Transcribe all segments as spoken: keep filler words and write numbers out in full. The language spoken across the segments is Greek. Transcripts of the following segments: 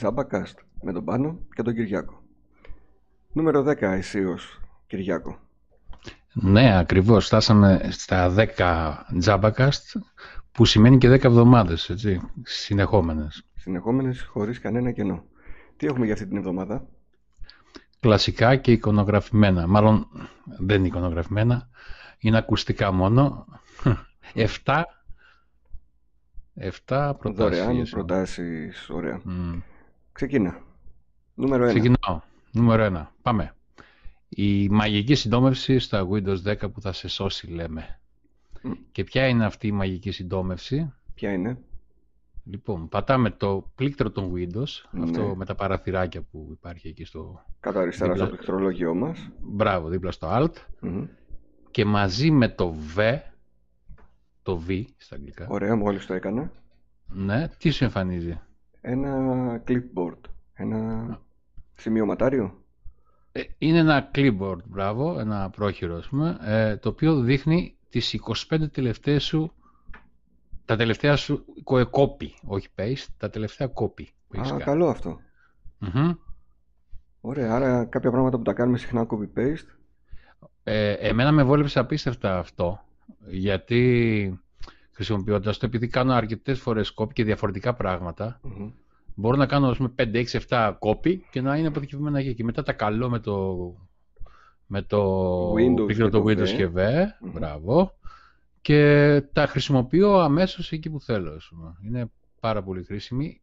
JabbaCast με τον Πάνο και τον Κυριάκο. Νούμερο δέκα αισίως, Κυριάκο. Ναι, ακριβώς. Φτάσαμε στα δέκα JabbaCast, που σημαίνει και δέκα εβδομάδες, έτσι, συνεχόμενες. Συνεχόμενες, χωρίς κανένα κενό. Τι έχουμε για αυτή την εβδομάδα? Κλασικά και εικονογραφημένα. Μάλλον δεν είναι εικονογραφημένα, είναι ακουστικά μόνο. εφτά εφτά προτάσεις. Δωρεάν προτάσεις, ωραία. Mm. Ξεκίνα. Νούμερο ένα. Ξεκινάω. Νούμερο ένα. Πάμε. Η μαγική συντόμευση στα Windows δέκα που θα σε σώσει, λέμε. Mm. Και ποια είναι αυτή η μαγική συντόμευση? Ποια είναι? Λοιπόν, πατάμε το πλήκτρο των Windows, ναι, αυτό με τα παραθυράκια που υπάρχει εκεί στο... Κατά αριστερά δίπλα... στο πληκτρολόγιο μας. Μπράβο, δίπλα στο Alt. Mm-hmm. Και μαζί με το V, το V στα αγγλικά. Ωραία, μόλις το έκανα. Ναι, τι σου εμφανίζει? Ένα clipboard, ένα no. σημειωματάριο. Είναι ένα clipboard, μπράβο, ένα πρόχειρο, ας πούμε, το οποίο δείχνει τις είκοσι πέντε τελευταίες σου, τα τελευταία σου copy, όχι paste, τα τελευταία copy που έχεις. Α, κάνει. Καλό αυτό. Mm-hmm. Ωραία, άρα κάποια πράγματα που τα κάνουμε συχνά copy-paste. Ε, εμένα με βόλεψε απίστευτα αυτό, γιατί χρησιμοποιώντας το, επειδή κάνω αρκετές φορές copy και διαφορετικά πράγματα, mm-hmm. μπορώ να κάνω, ας πούμε, πέντε, έξι, εφτά copy και να είναι αποθηκευμένα εκεί. Και μετά τα καλώ με το, με το Windows, και το Windows και V, mm-hmm. μπράβο, και τα χρησιμοποιώ αμέσως εκεί που θέλω, ας πούμε. Είναι πάρα πολύ χρήσιμη.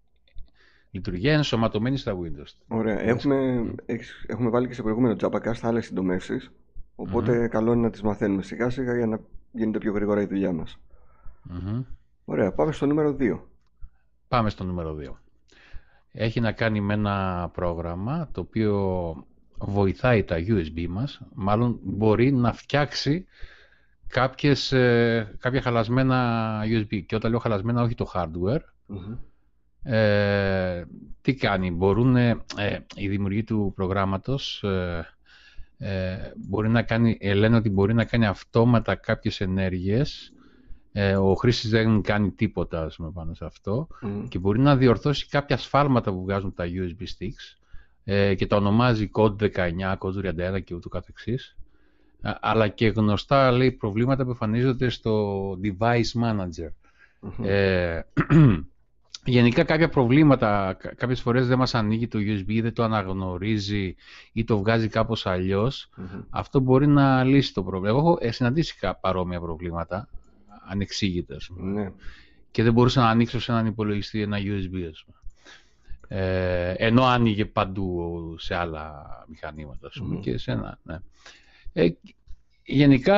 Λειτουργία ενσωματωμένη στα Windows. Ωραία. Έχουμε, έχουμε βάλει και σε προηγούμενο JabbaCast άλλες συντομεύσεις, οπότε mm-hmm. καλό είναι να τις μαθαίνουμε σιγά σιγά για να γίνεται πιο γρήγορα η δουλειά μας. Mm-hmm. Ωραία. Πάμε στο νούμερο δύο. Πάμε στο νούμερο δύο. Έχει να κάνει με ένα πρόγραμμα το οποίο βοηθάει τα γιου ες μπι μας, μάλλον μπορεί να φτιάξει κάποιες, κάποια χαλασμένα γιου ες μπι, και όταν λέω χαλασμένα όχι το hardware, mm-hmm. ε, τι κάνει, μπορούν ε, οι δημιουργοί του προγράμματος ε, ε, μπορεί να κάνει, ε, λένε ότι μπορεί να κάνει αυτόματα κάποιες ενέργειες. Ο χρήστης δεν κάνει τίποτα, ας πούμε, πάνω σε αυτό, mm. και μπορεί να διορθώσει κάποια σφάλματα που βγάζουν τα γιου ες μπι sticks ε, και τα ονομάζει code δεκαεννιά, code τριάντα ένα και ούτω καθεξής, αλλά και γνωστά, λέει, προβλήματα που εμφανίζονται στο device manager. Mm-hmm. Ε, γενικά κάποια προβλήματα, κάποιες φορές δεν μας ανοίγει το γιου ες μπι ή δεν το αναγνωρίζει ή το βγάζει κάπως αλλιώς. Mm-hmm. Αυτό μπορεί να λύσει το πρόβλημα. Εγώ έχω συναντήσει παρόμοια προβλήματα, ανεξήγητα, ας πούμε. Ναι. Και δεν μπορούσα να ανοίξω σε έναν υπολογιστή ένα γιου ες μπι, ας πούμε. Ε, ενώ άνοιγε παντού σε άλλα μηχανήματα, ας πούμε, mm. και σε ένα, ναι. ε, γενικά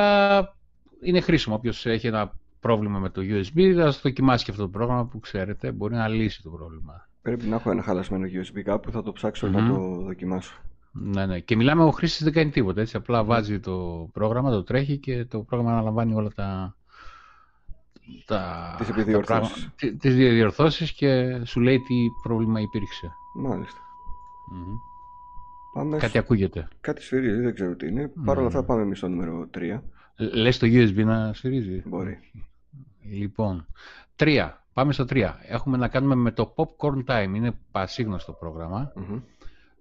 είναι χρήσιμο. Όποιος έχει ένα πρόβλημα με το γιου ες μπι, θα δοκιμάσει και αυτό το πρόγραμμα που, ξέρετε, μπορεί να λύσει το πρόβλημα. Πρέπει να έχω ένα χαλασμένο γιου ες μπι κάπου, θα το ψάξω mm. να το δοκιμάσω. Ναι, ναι. Και μιλάμε, ο χρήστης δεν κάνει τίποτα, έτσι. Απλά βάζει το πρόγραμμα, το τρέχει και το πρόγραμμα αναλαμβάνει όλα τα... Τα... τις επιδιορθώσεις. Πράγμα... τις διορθώσεις και σου λέει τι πρόβλημα υπήρξε. Μάλιστα. Mm-hmm. Πάμε κάτι σ... ακούγεται. Κάτι σφυρίζει, δεν ξέρω τι είναι. Mm-hmm. Παρ' όλα αυτά πάμε εμείς στο νούμερο τρία. Λες το γιου ες μπι να σφυρίζει? Μπορεί. Λοιπόν, τρία. Πάμε στο τρία. Έχουμε να κάνουμε με το Popcorn Time. Είναι πασίγνωστο πρόγραμμα, mm-hmm.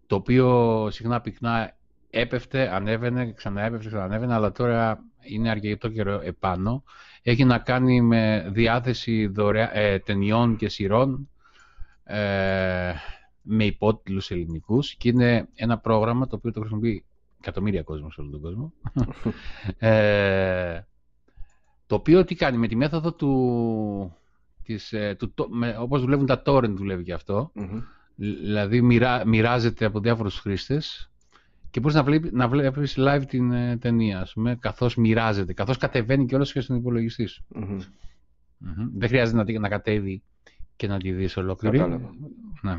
το οποίο συχνά πυκνά έπεφτε, ανέβαινε, ξαναέπεφτε, ξαναέβαινε, αλλά τώρα είναι αρκετό καιρό επάνω. Έχει να κάνει με διάθεση δωρεά, ε, ταινιών και σειρών ε, με υπότιτλους ελληνικούς, και είναι ένα πρόγραμμα το οποίο το χρησιμοποιεί εκατομμύρια κόσμο σε όλο τον κόσμο. ε, το οποίο τι κάνει με τη μέθοδο του, της, του με, όπως δουλεύουν τα torrent, δουλεύει και αυτό. Mm-hmm. Δηλαδή μοιρά, μοιράζεται από διάφορους χρήστες και μπορείς να βλέπεις, να βλέπεις live την ε, ταινία, ας πούμε, καθώς μοιράζεται, καθώς κατεβαίνει και όλος και στον υπολογιστή σου. Mm-hmm. Mm-hmm. Δεν χρειάζεται να, να κατέβει και να τη δεις ολόκληρη. Ναι.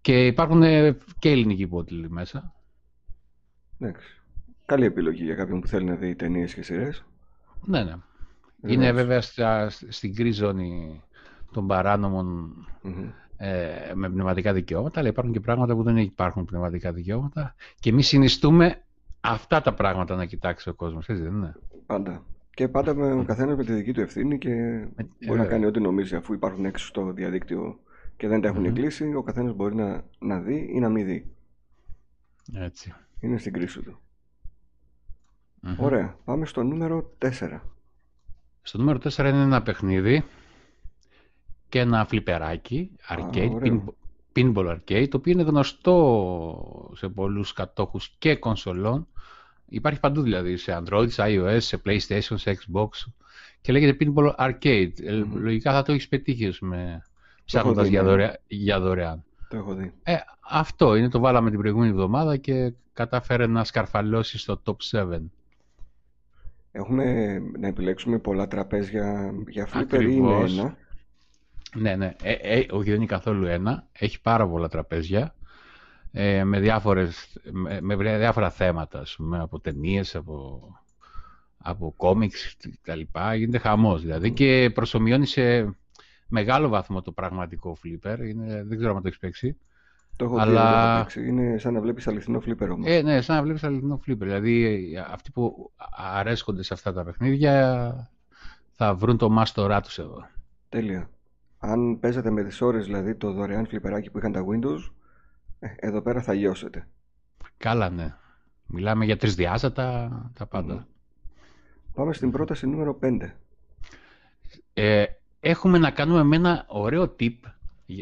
Και υπάρχουν ε, και ελληνικοί υπότιτλοι μέσα. Ναι. Καλή επιλογή για κάποιον που θέλει να δει ταινίες και σειρές. Ναι, ναι. Είναι, είναι βέβαια στα, στην γκρι ζώνη των παράνομων, mm-hmm. Ε, με πνευματικά δικαιώματα, αλλά υπάρχουν και πράγματα που δεν υπάρχουν πνευματικά δικαιώματα και εμείς συνιστούμε αυτά τα πράγματα να κοιτάξει ο κόσμος, έτσι δεν είναι? Πάντα. Και πάντα με, ο καθένας με τη δική του ευθύνη και ε, μπορεί ε, να κάνει ό,τι νομίζει, αφού υπάρχουν έξω στο διαδίκτυο και δεν τα έχουν mm-hmm. κλείσει, ο καθένας μπορεί να, να δει ή να μην δει. Έτσι. Είναι στην κρίση του. Mm-hmm. Ωραία. Πάμε στο νούμερο τέσσερα. Στο νούμερο τέσσερα είναι ένα παιχνίδι και ένα φλιπεράκι, arcade, ah, pin, pinball arcade, το οποίο είναι γνωστό σε πολλούς κατόχους και κονσολών. Υπάρχει παντού δηλαδή, σε Android, σε iOS, σε PlayStation, σε Xbox και λέγεται Pinball Arcade. Mm-hmm. Λογικά θα το έχεις πετύχει με... ψάχνοντας για, δωρεά... για δωρεάν. Το έχω δει. Ε, αυτό είναι, το βάλαμε την προηγούμενη εβδομάδα και κατάφερε να σκαρφαλώσει στο top επτά. Έχουμε να επιλέξουμε πολλά τραπέζια για φλίπερ ή είναι ένα? Ναι, ναι. Ε, ε, όχι, δεν είναι καθόλου ένα. Έχει πάρα πολλά τραπέζια. Ε, με, διάφορες, με, με διάφορα θέματα, πούμε, από ταινίες, από, από κόμιξ κτλ. Γίνεται χαμός δηλαδή και προσομοιώνει σε μεγάλο βαθμό το πραγματικό φλίπερ. Είναι, δεν ξέρω αν το έχεις παίξει. Το έχω αλλά... δει, το έχω παίξει. Είναι σαν να βλέπεις αληθινό φλίπερ όμως. Ε, ναι, σαν να βλέπεις αληθινό φλίπερ. Δηλαδή αυτοί που αρέσκονται σε αυτά τα παιχνίδια θα βρουν το μάστορά τους εδώ. Τέλεια. Αν παίζατε με τις ώρες δηλαδή το δωρεάν φλιπεράκι που είχαν τα Windows, εδώ πέρα θα λιώσετε. Καλά, ναι. Μιλάμε για τρισδιάστατα, τα πάντα. Πάμε στην πρόταση νούμερο πέντε. Ε, έχουμε να κάνουμε με ένα ωραίο tip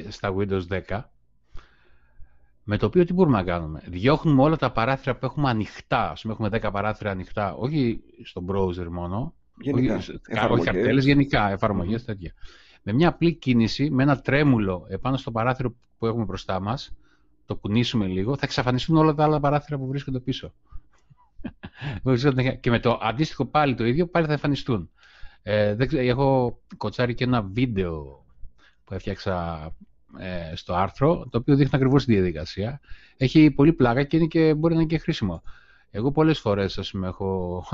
στα Windows δέκα, με το οποίο τι μπορούμε να κάνουμε. Διώχνουμε όλα τα παράθυρα που έχουμε ανοιχτά. Ας πούμε, έχουμε δέκα παράθυρα ανοιχτά, όχι στον browser μόνο. Γενικά. Όχι, εφαρμογές. όχι καρτέλες, γενικά, εφαρμογές, mm-hmm. τέτοια. Με μια απλή κίνηση, με ένα τρέμουλο επάνω στο παράθυρο που έχουμε μπροστά μας, το κουνήσουμε λίγο, θα εξαφανιστούν όλα τα άλλα παράθυρα που βρίσκονται πίσω. Και με το αντίστοιχο πάλι το ίδιο, πάλι θα εμφανιστούν. Ε, δεν ξέρω, έχω κοτσάρει και ένα βίντεο που έφτιαξα ε, στο άρθρο, το οποίο δείχνει ακριβώς τη διαδικασία. Έχει πολύ πλάκα και, είναι και μπορεί να είναι και χρήσιμο. Εγώ πολλές φορές ας πούμε, έχω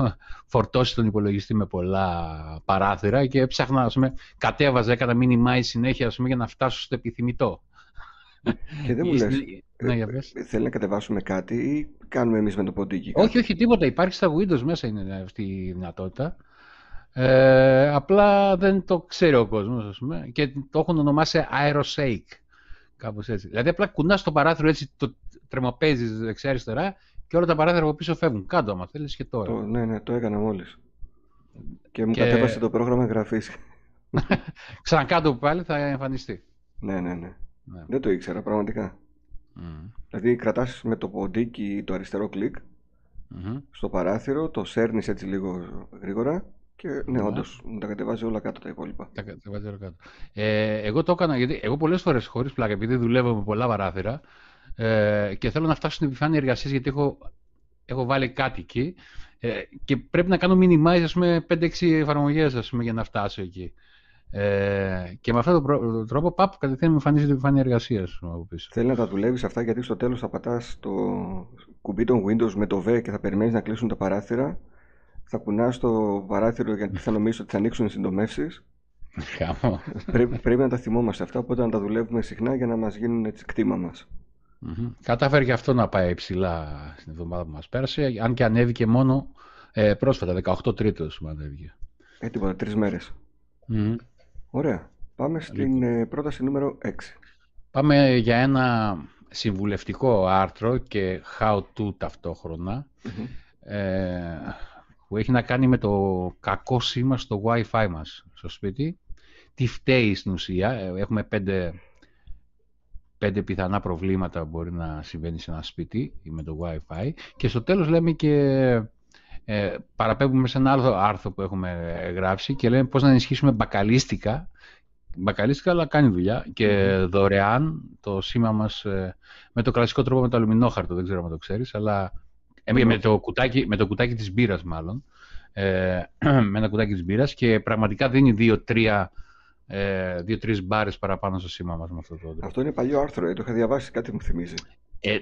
φορτώσει τον υπολογιστή με πολλά παράθυρα και ψάχνα, ας πούμε, κατέβαζα, έκανα μήνυμα ή συνέχεια ας πούμε, για να φτάσω στο επιθυμητό. Και δεν μου λες, ναι, θέλει να κατεβάσουμε κάτι ή κάνουμε εμείς με το ποντίκι? Όχι, όχι, τίποτα. Υπάρχει στα Windows μέσα είναι αυτή η δυνατότητα. Ε, απλά δεν το ξέρει ο κόσμος, ας πούμε, και το έχουν ονομάσει Aeroshake. Κάπως έτσι. Δηλαδή, απλά κουνάς το παράθυρο έτσι, το τρεμοπαίζεις δεξιά-αριστερά και όλα τα παράθυρα από πίσω φεύγουν. Κάντο, άμα θέλεις και τώρα. Το, ναι, ναι, το έκανα μόλις. Και μου και... κατέβασε το πρόγραμμα εγγραφής. Ξανακάτω πάλι θα εμφανιστεί. Ναι, ναι, ναι. Ναι. Δεν το ήξερα πραγματικά. Mm. Δηλαδή κρατάς με το ποντίκι το αριστερό κλικ mm-hmm. στο παράθυρο, το σέρνεις έτσι λίγο γρήγορα και ναι, yeah. όντως μου τα κατεβάζει όλα κάτω τα υπόλοιπα. Τα κατεβάζει όλα κάτω. Ε, εγώ το έκανα γιατί εγώ πολλές φορές χωρίς πλάκα, επειδή δουλεύω με πολλά παράθυρα ε, και θέλω να φτάσω στην επιφάνεια εργασίας γιατί έχω, έχω βάλει κάτι εκεί ε, και πρέπει να κάνω minimize ας πούμε πέντε έξι εφαρμογές ας πούμε, για να φτάσω εκεί. Ε, και με αυτόν τον τρόπο πάπου κατευθείαν μου εμφανίζεται η επιφάνεια εργασίας από πίσω. Θέλει να τα δουλεύεις αυτά γιατί στο τέλος θα πατάς το κουμπί των Windows με το V και θα περιμένεις να κλείσουν τα παράθυρα. Θα κουνάς το παράθυρο γιατί θα νομίζεις ότι θα ανοίξουν οι συντομεύσεις. πρέπει, πρέπει να τα θυμόμαστε αυτά, οπότε να τα δουλεύουμε συχνά για να μας γίνουν έτσι κτήμα μας. Mm-hmm. Κατάφερε και αυτό να πάει υψηλά στην εβδομάδα που μας πέρασε, αν και ανέβηκε μόνο ε, πρόσφατα, δεκαοκτώ τρίτος που ανέβηκε. Ε, τίποτα, τρεις μέρες. Mm-hmm. Ωραία. Πάμε στην λοιπόν. πρόταση νούμερο έξι. Πάμε για ένα συμβουλευτικό άρθρο και how-to ταυτόχρονα mm-hmm. ε, που έχει να κάνει με το κακό σήμα στο Wi-Fi μας στο σπίτι. Τι φταίει στην ουσία. Έχουμε πέντε, πέντε πιθανά προβλήματα που μπορεί να συμβαίνει σε ένα σπίτι με το Wi-Fi και στο τέλος λέμε και... Ε, παραπέμπουμε σε ένα άλλο άρθρο που έχουμε γράψει και λέμε πώς να ενισχύσουμε μπακαλίστικα, μπακαλίστικα αλλά κάνει δουλειά και δωρεάν το σήμα μας με το κλασικό τρόπο με το αλουμινόχαρτο, δεν ξέρω αν το ξέρεις, αλλά ε, με, το κουτάκι, με το κουτάκι της μπύρας μάλλον, ε, με ένα κουτάκι της μπύρας και πραγματικά δίνει δύο-τρία Ε, δύο-τρεις μπάρες παραπάνω στο σήμα μας με αυτό το τρόπο. Αυτό είναι παλιό άρθρο, ε, το είχα διαβάσει, κάτι μου θυμίζει. Ε,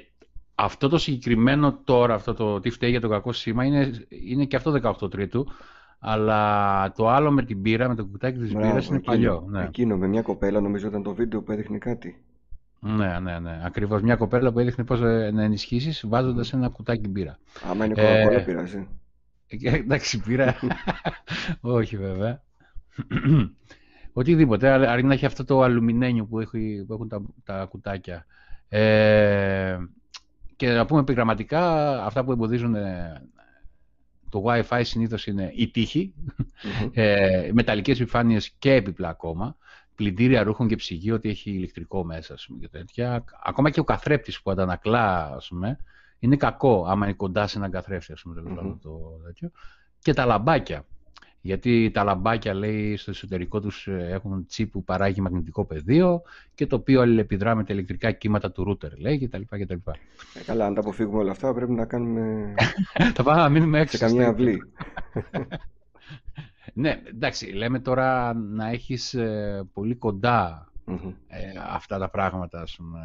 Αυτό το συγκεκριμένο τώρα, αυτό το τι φταίει για το κακό σήμα, είναι, είναι και αυτό δεκαοκτώ τρίτου, αλλά το άλλο με την πύρα, με το κουτάκι της πύρας είναι εκείνο, παλιό. Ναι. Εκείνο με μια κοπέλα, νομίζω ήταν το βίντεο που έδειχνε κάτι. Ναι, ναι, ναι. Ακριβώς μια κοπέλα που έδειχνε πώς να ενισχύσεις βάζοντας ένα κουτάκι πύρα. Άμα είναι κοπέλα, πειράζει. Εντάξει, πύρα. Όχι, βέβαια. Οτιδήποτε, αρκεί να έχει αυτό το αλουμινένιο που, έχει, που έχουν τα, τα κουτάκια. Ε, και να πούμε επιγραμματικά, αυτά που εμποδίζουν το Wi-Fi συνήθως είναι η τύχη, mm-hmm. ε, μεταλλικές επιφάνειες και έπιπλα ακόμα, πλυντήρια ρούχων και ψυγείο ότι έχει ηλεκτρικό μέσα, σούμε, και τέτοια. Ακόμα και ο καθρέφτης που αντανακλά, σούμε, είναι κακό άμα είναι κοντά σε έναν καθρέφτη, σούμε, mm-hmm. το τέτοιο. Και τα λαμπάκια. Γιατί τα λαμπάκια, λέει, στο εσωτερικό τους έχουν τσίπ που παράγει μαγνητικό πεδίο και το οποίο αλληλεπιδρά με τα ηλεκτρικά κύματα του ρούτερ, λέει, κτλ. Ε, καλά, αν τα αποφύγουμε όλα αυτά, πρέπει να κάνουμε. Θα πάμε να μείνουμε έξω. Σε καμία αυλή. Ναι, εντάξει, λέμε τώρα να έχεις ε, πολύ κοντά mm-hmm. ε, αυτά τα πράγματα, ας πούμε.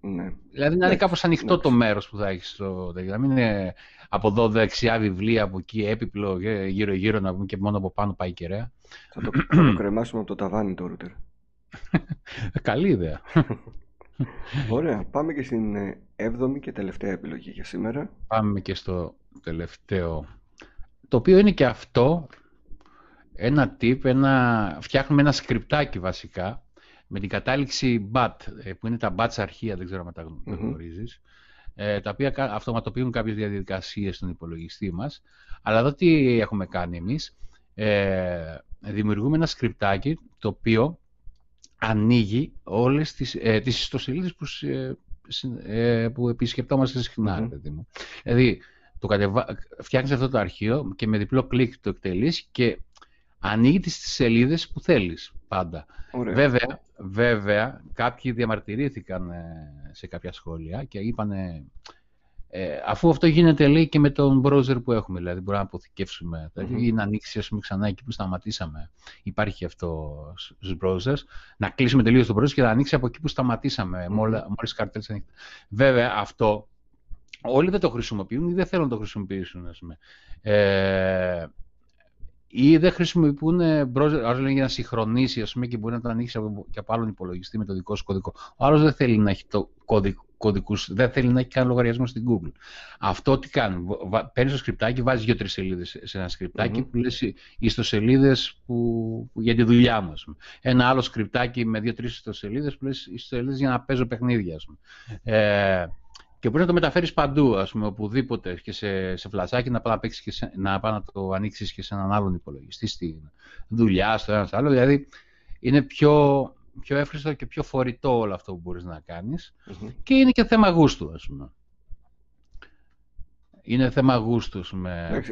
Ναι. Δηλαδή να είναι ναι. κάπως ανοιχτό ναι. το μέρος που θα έχεις στο... Να μην είναι από εδώ δεξιά βιβλία, από εκεί έπιπλο γύρω γύρω να βγουν και μόνο από πάνω πάει η κεραία. Θα το, θα το κρεμάσουμε από το ταβάνι το ρούτερ. Καλή ιδέα. Ωραία, πάμε και στην έβδομη και τελευταία επιλογή για σήμερα. Πάμε και στο τελευταίο, το οποίο είναι και αυτό ένα tip, ένα... φτιάχνουμε ένα σκριπτάκι βασικά με την κατάληξη bat, που είναι τα batch αρχεία, δεν ξέρω αν τα γνωρίζεις, mm-hmm. τα οποία αυτοματοποιούν κάποιες διαδικασίες στον υπολογιστή μας. Αλλά εδώ τι έχουμε κάνει εμείς, ε, δημιουργούμε ένα σκριπτάκι το οποίο ανοίγει όλες τις, ε, τις ιστοσελίδες που, ε, που επισκεπτόμαστε συχνά. Mm-hmm. Δηλαδή, δηλαδή το κατεβα... φτιάχνεις αυτό το αρχείο και με διπλό κλικ το εκτελείς και ανοίγει τις σελίδες που θέλεις πάντα. Βέβαια, βέβαια, κάποιοι διαμαρτυρήθηκαν σε κάποια σχόλια και είπαν ε, αφού αυτό γίνεται, λέει, και με τον browser που έχουμε, δηλαδή μπορούμε να αποθηκεύσουμε mm-hmm. ή να ανοίξει, ας πούμε, ξανά εκεί που σταματήσαμε. Υπάρχει αυτό στους browsers, να κλείσουμε τελείως τον browser και να ανοίξει από εκεί που σταματήσαμε, mm-hmm. μόλις καρτέλες ανοίξει. Βέβαια, αυτό όλοι δεν το χρησιμοποιούν ή δεν θέλουν να το χρησιμοποιήσουν, ας πούμε. Ε, ή δεν χρησιμοποιούν browser, άλλο λέει για να συγχρονίσει, ας πούμε, και μπορεί να το ανοίξει από, και από άλλον υπολογιστή με το δικό σου κωδικό. Ο άλλος δεν θέλει να έχει το κωδικό, κωδικούς, δεν θέλει να έχει καν λογαριασμό στην Google. Αυτό τι κάνει, παίρνει το σκριπτάκι, βάζει δύο-τρεις σελίδες σε ένα σκριπτάκι mm-hmm. που λες ιστοσελίδες που, που, για τη δουλειά μου. Ένα άλλο σκριπτάκι με δύο-τρεις ιστοσελίδες που λες ιστοσελίδες για να παίζω παιχνίδια. Ε, και μπορεί να το μεταφέρεις παντού, ας πούμε, οπουδήποτε και σε, σε φλασάκι, να πάει να, σε, να, πάει να το ανοίξεις και σε έναν άλλον υπολογιστή, στη δουλειά, στο ένα στο άλλο. Δηλαδή είναι πιο, πιο εύχριστο και πιο φορητό όλο αυτό που μπορείς να κάνεις. Mm-hmm. Και είναι και θέμα γούστου, ας πούμε. Είναι θέμα γούστου.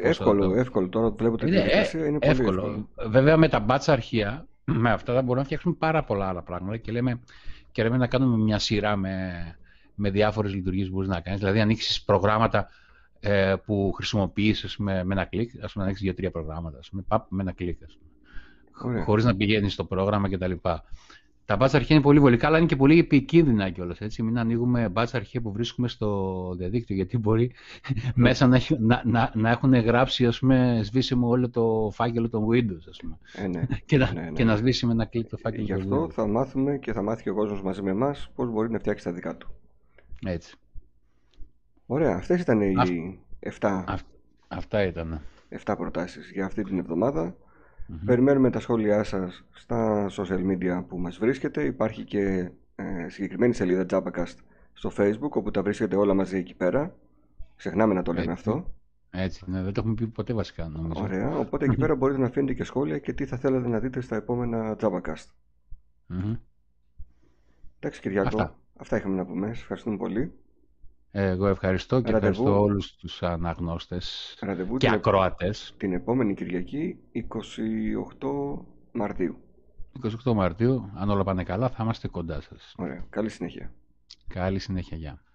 Εύκολο, το... εύκολο. Τώρα βλέπω την διαδικασία, είναι πολύ εύκολο. εύκολο. Βέβαια με τα μπάτσα αρχεία, με αυτά θα μπορούμε να φτιάξουμε πάρα πολλά άλλα πράγματα και λέμε, και λέμε να κάνουμε μια σειρά με... με διάφορες λειτουργίες που μπορείς να κάνεις. Δηλαδή, ανοίξεις προγράμματα ε, που χρησιμοποιείς με, με ένα κλικ, ας πούμε, ανοίξεις δύο-τρία προγράμματα, ας πούμε, παπ, με ένα κλικ, ας πούμε, χωρίς να πηγαίνεις στο πρόγραμμα κτλ. Τα batch αρχεία είναι πολύ βολικά, αλλά είναι και πολύ επικίνδυνα κιόλας, έτσι. Μην ανοίγουμε batch αρχεία που βρίσκουμε στο διαδίκτυο, γιατί μπορεί μέσα να, να, να, να έχουν γράψει, ας πούμε, σβήσιμο όλο το φάκελο των Windows, ας πούμε. Ε, ναι. και, να, ναι, ναι. και να σβήσει με ένα κλικ το φάκελο. Γι' αυτό θα μάθουμε και θα μάθει και ο κόσμος μαζί με εμάς πώς μπορεί να φτιάξει τα δικά του. Έτσι. Ωραία, αυτές ήταν οι Αυτ... επτά... Αυτ... Αυτά ήταν. επτά προτάσεις για αυτή την εβδομάδα. Mm-hmm. Περιμένουμε τα σχόλιά σας στα social media που μας βρίσκεται. Υπάρχει και ε, συγκεκριμένη σελίδα JabbaCast στο Facebook, όπου τα βρίσκεται όλα μαζί εκεί πέρα. Ξεχνάμε να το λέμε. Έτσι. Αυτό. Έτσι, ναι, δεν το έχουμε πει ποτέ βασικά, νομίζω. Ωραία, οπότε εκεί πέρα μπορείτε να αφήνετε και σχόλια και τι θα θέλατε να δείτε στα επόμενα JabbaCast. Mm-hmm. Εντάξει, Κυριάκο. Αυτά. Αυτά είχαμε να πούμε. Σας ευχαριστούμε πολύ. Εγώ ευχαριστώ και Ραντεβού. Ευχαριστώ όλους τους αναγνώστες Ραντεβού και την ακροατές. Την επόμενη Κυριακή, εικοστή όγδοη Μαρτίου. εικοστή όγδοη Μαρτίου, αν όλα πάνε καλά, θα είμαστε κοντά σας. Ωραία. Καλή συνέχεια. Καλή συνέχεια, γεια.